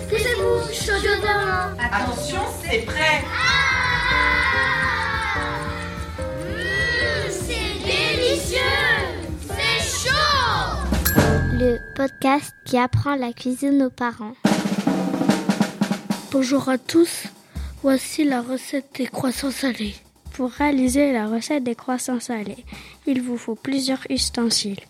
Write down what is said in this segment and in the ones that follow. poussez-vous, chaud dedans. Attention, c'est prêt. C'est délicieux, c'est chaud. Le podcast qui apprend la cuisine aux parents. Bonjour à tous, voici la recette des croissants salés. Pour réaliser la recette des croissants salés, il vous faut plusieurs ustensiles.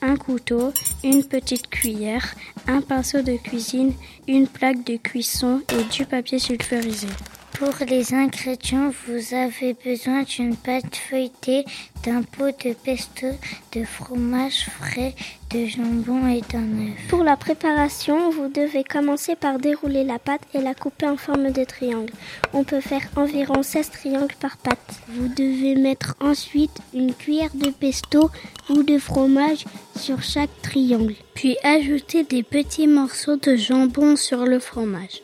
Un couteau, une petite cuillère, un pinceau de cuisine, une plaque de cuisson et du papier sulfurisé. Pour les ingrédients, vous avez besoin d'une pâte feuilletée, d'un pot de pesto, de fromage frais, de jambon et d'un œuf. Pour la préparation, vous devez commencer par dérouler la pâte et la couper en forme de triangle. On peut faire environ 16 triangles par pâte. Vous devez mettre ensuite une cuillère de pesto ou de fromage sur chaque triangle. Puis ajouter des petits morceaux de jambon sur le fromage.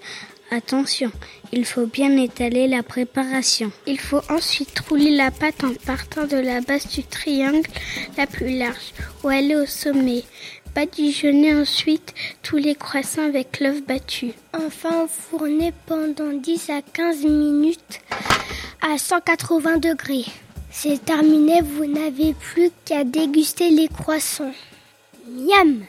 Attention, il faut bien étaler la préparation. Il faut ensuite rouler la pâte en partant de la base du triangle la plus large ou aller au sommet. Badigeonner ensuite tous les croissants avec l'œuf battu. Enfin, enfourner pendant 10 à 15 minutes à 180 degrés. C'est terminé, vous n'avez plus qu'à déguster les croissants. Miam!